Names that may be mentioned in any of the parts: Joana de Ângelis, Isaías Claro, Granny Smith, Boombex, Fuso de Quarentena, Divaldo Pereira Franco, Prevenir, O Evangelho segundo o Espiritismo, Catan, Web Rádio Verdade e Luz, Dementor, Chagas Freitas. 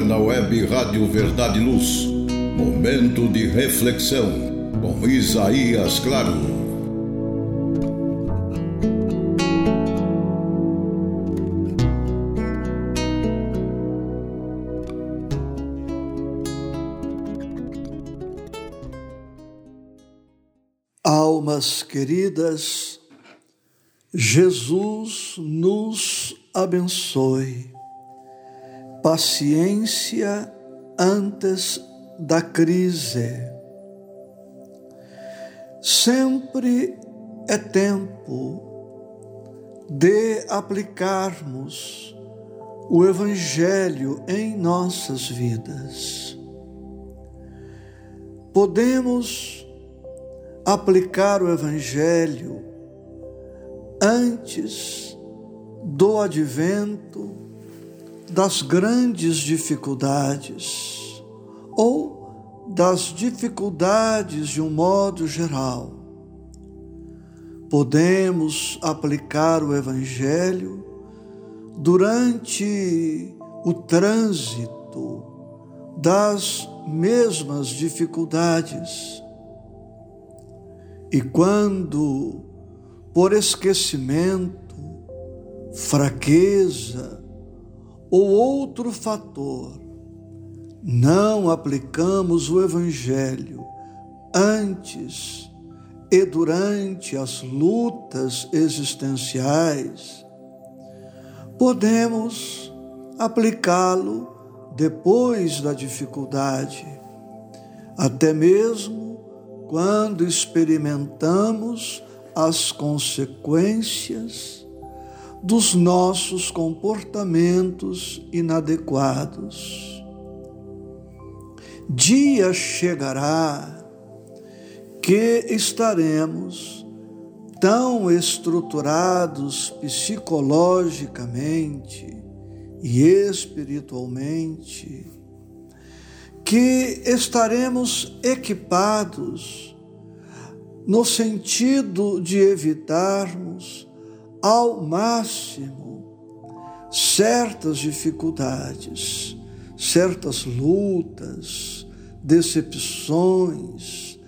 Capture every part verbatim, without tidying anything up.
ar na Web Rádio Verdade e Luz. Momento de reflexão com Isaías Claro. Almas queridas, Jesus nos abençoe. Paciência antes da crise. Sempre é tempo de aplicarmos o Evangelho em nossas vidas. Podemos aplicar o Evangelho antes do advento das grandes dificuldades ou das dificuldades de um modo geral. Podemos aplicar o Evangelho durante o trânsito das mesmas dificuldades. E quando, por esquecimento, fraqueza ou outro fator, não aplicamos o Evangelho antes e durante as lutas existenciais, podemos aplicá-lo depois da dificuldade, até mesmo quando experimentamos as consequências dos nossos comportamentos inadequados. Dia chegará que estaremos tão estruturados psicologicamente e espiritualmente que estaremos equipados no sentido de evitarmos ao máximo certas dificuldades, certas lutas, decepções,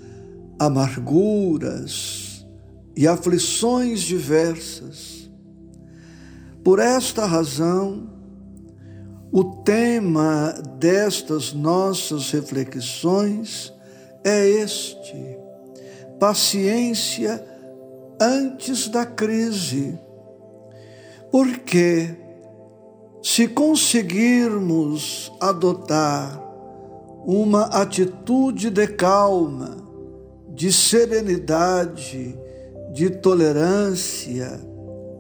amarguras e aflições diversas. Por esta razão, o tema destas nossas reflexões é este: paciência antes da crise. Porque se conseguirmos adotar uma atitude de calma, de serenidade, de tolerância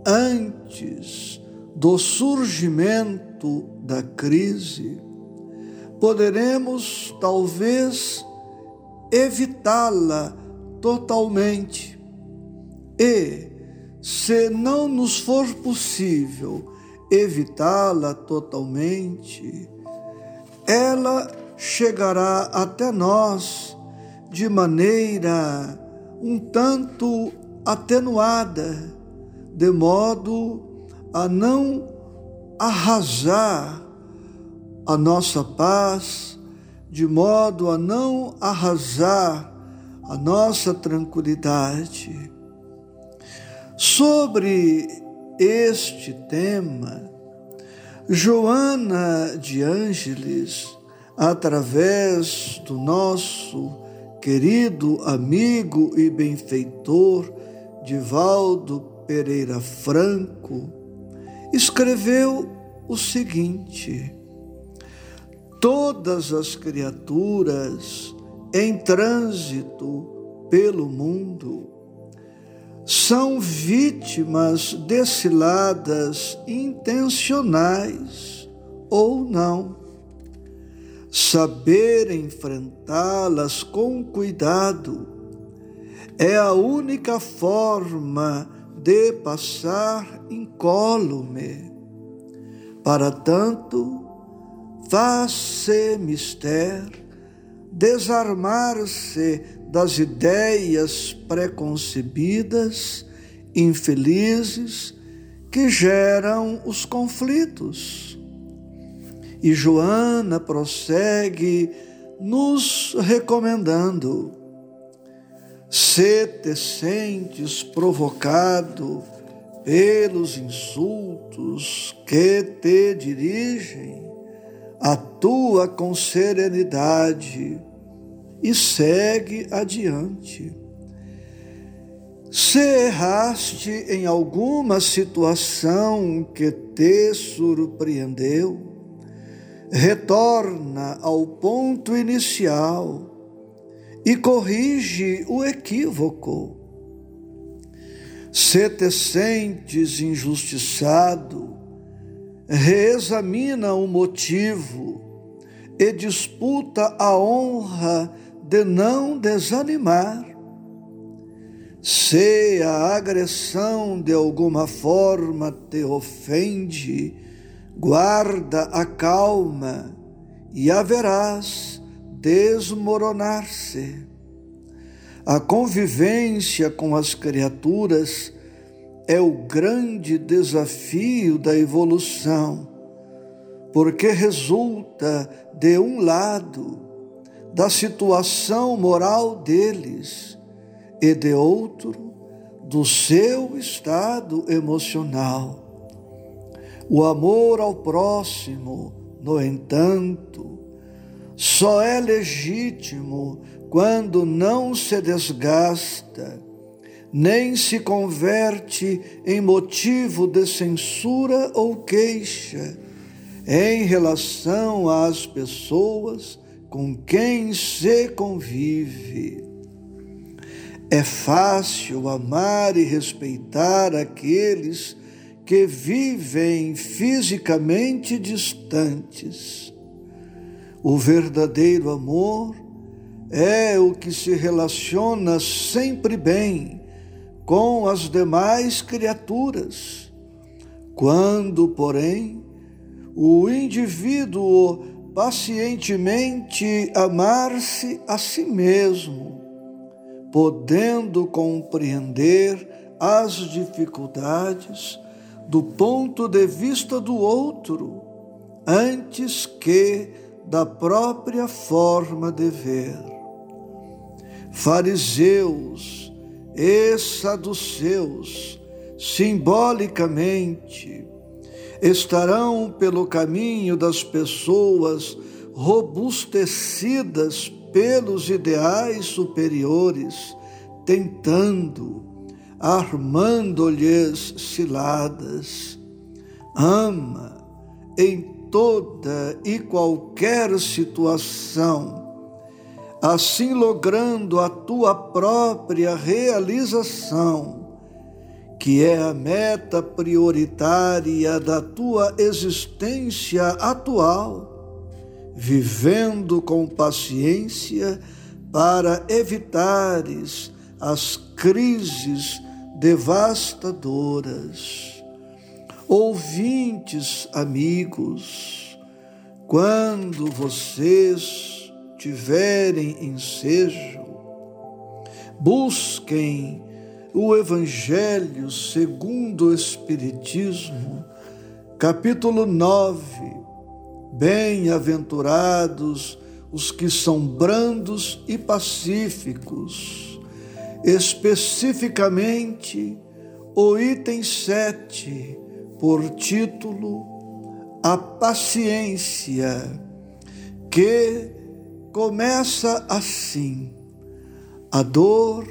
antes do surgimento da crise, poderemos talvez evitá-la totalmente. E, se não nos for possível evitá-la totalmente, ela chegará até nós de maneira um tanto atenuada, de modo a não arrasar a nossa paz, de modo a não arrasar a nossa tranquilidade. Sobre este tema, Joana de Ângelis, através do nosso querido amigo e benfeitor Divaldo Pereira Franco, escreveu o seguinte: todas as criaturas em trânsito pelo mundo são vítimas de ciladas intencionais ou não. Saber enfrentá-las com cuidado é a única forma de passar incólume. Para tanto, faz-se mister desarmar-se das ideias preconcebidas, infelizes, que geram os conflitos. E Joana prossegue nos recomendando: se te sentes provocado pelos insultos que te dirigem, atua com serenidade e segue adiante. Se erraste em alguma situação que te surpreendeu, retorna ao ponto inicial e corrige o equívoco. Se te sentes injustiçado, reexamina o motivo e disputa a honra de não desanimar. Se a agressão de alguma forma te ofende, guarda a calma e a verás desmoronar-se. A convivência com as criaturas é o grande desafio da evolução, porque resulta, de um lado, da situação moral deles e, de outro, do seu estado emocional. O amor ao próximo, no entanto, só é legítimo quando não se desgasta, nem se converte em motivo de censura ou queixa em relação às pessoas com quem se convive. É fácil amar e respeitar aqueles que vivem fisicamente distantes. O verdadeiro amor é o que se relaciona sempre bem com as demais criaturas. Quando, porém, o indivíduo pacientemente amar-se a si mesmo, podendo compreender as dificuldades do ponto de vista do outro, antes que da própria forma de ver. Fariseus e saduceus, simbolicamente, estarão pelo caminho das pessoas robustecidas pelos ideais superiores, tentando, armando-lhes ciladas. Ama em toda e qualquer situação, assim logrando a tua própria realização, que é a meta prioritária da tua existência atual, vivendo com paciência para evitares as crises devastadoras. Ouvintes amigos, quando vocês tiverem ensejo, busquem o Evangelho segundo o Espiritismo, capítulo nove, Bem-aventurados os que são brandos e pacíficos, especificamente o item sete, por título A Paciência, que começa assim: a dor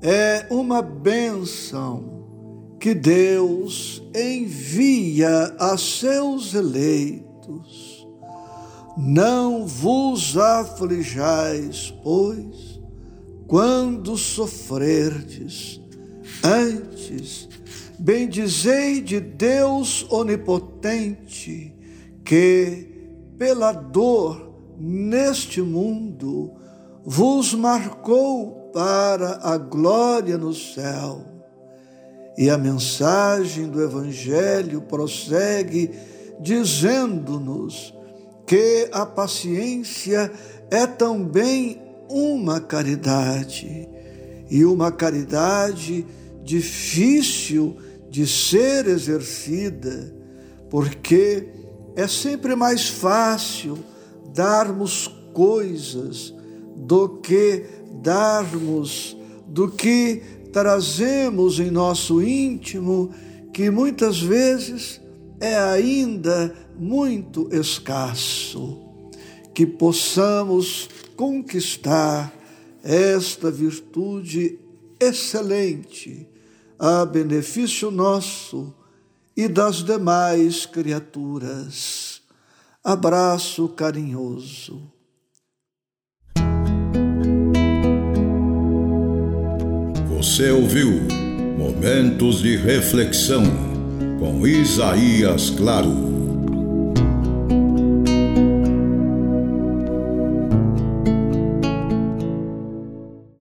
é uma bênção que Deus envia a seus eleitos. Não vos aflijais, pois, quando sofrerdes, antes bendizei de Deus onipotente, que, pela dor neste mundo, vos marcou para a glória no céu. E a mensagem do Evangelho prossegue dizendo-nos que a paciência é também uma caridade, e uma caridade difícil de ser exercida, porque É sempre mais fácil darmos coisas do que darmos, do que trazemos em nosso íntimo, que muitas vezes é ainda muito escasso. Que possamos conquistar esta virtude excelente a benefício nosso e das demais criaturas. Abraço carinhoso. Você ouviu Momentos de Reflexão com Isaías Claro.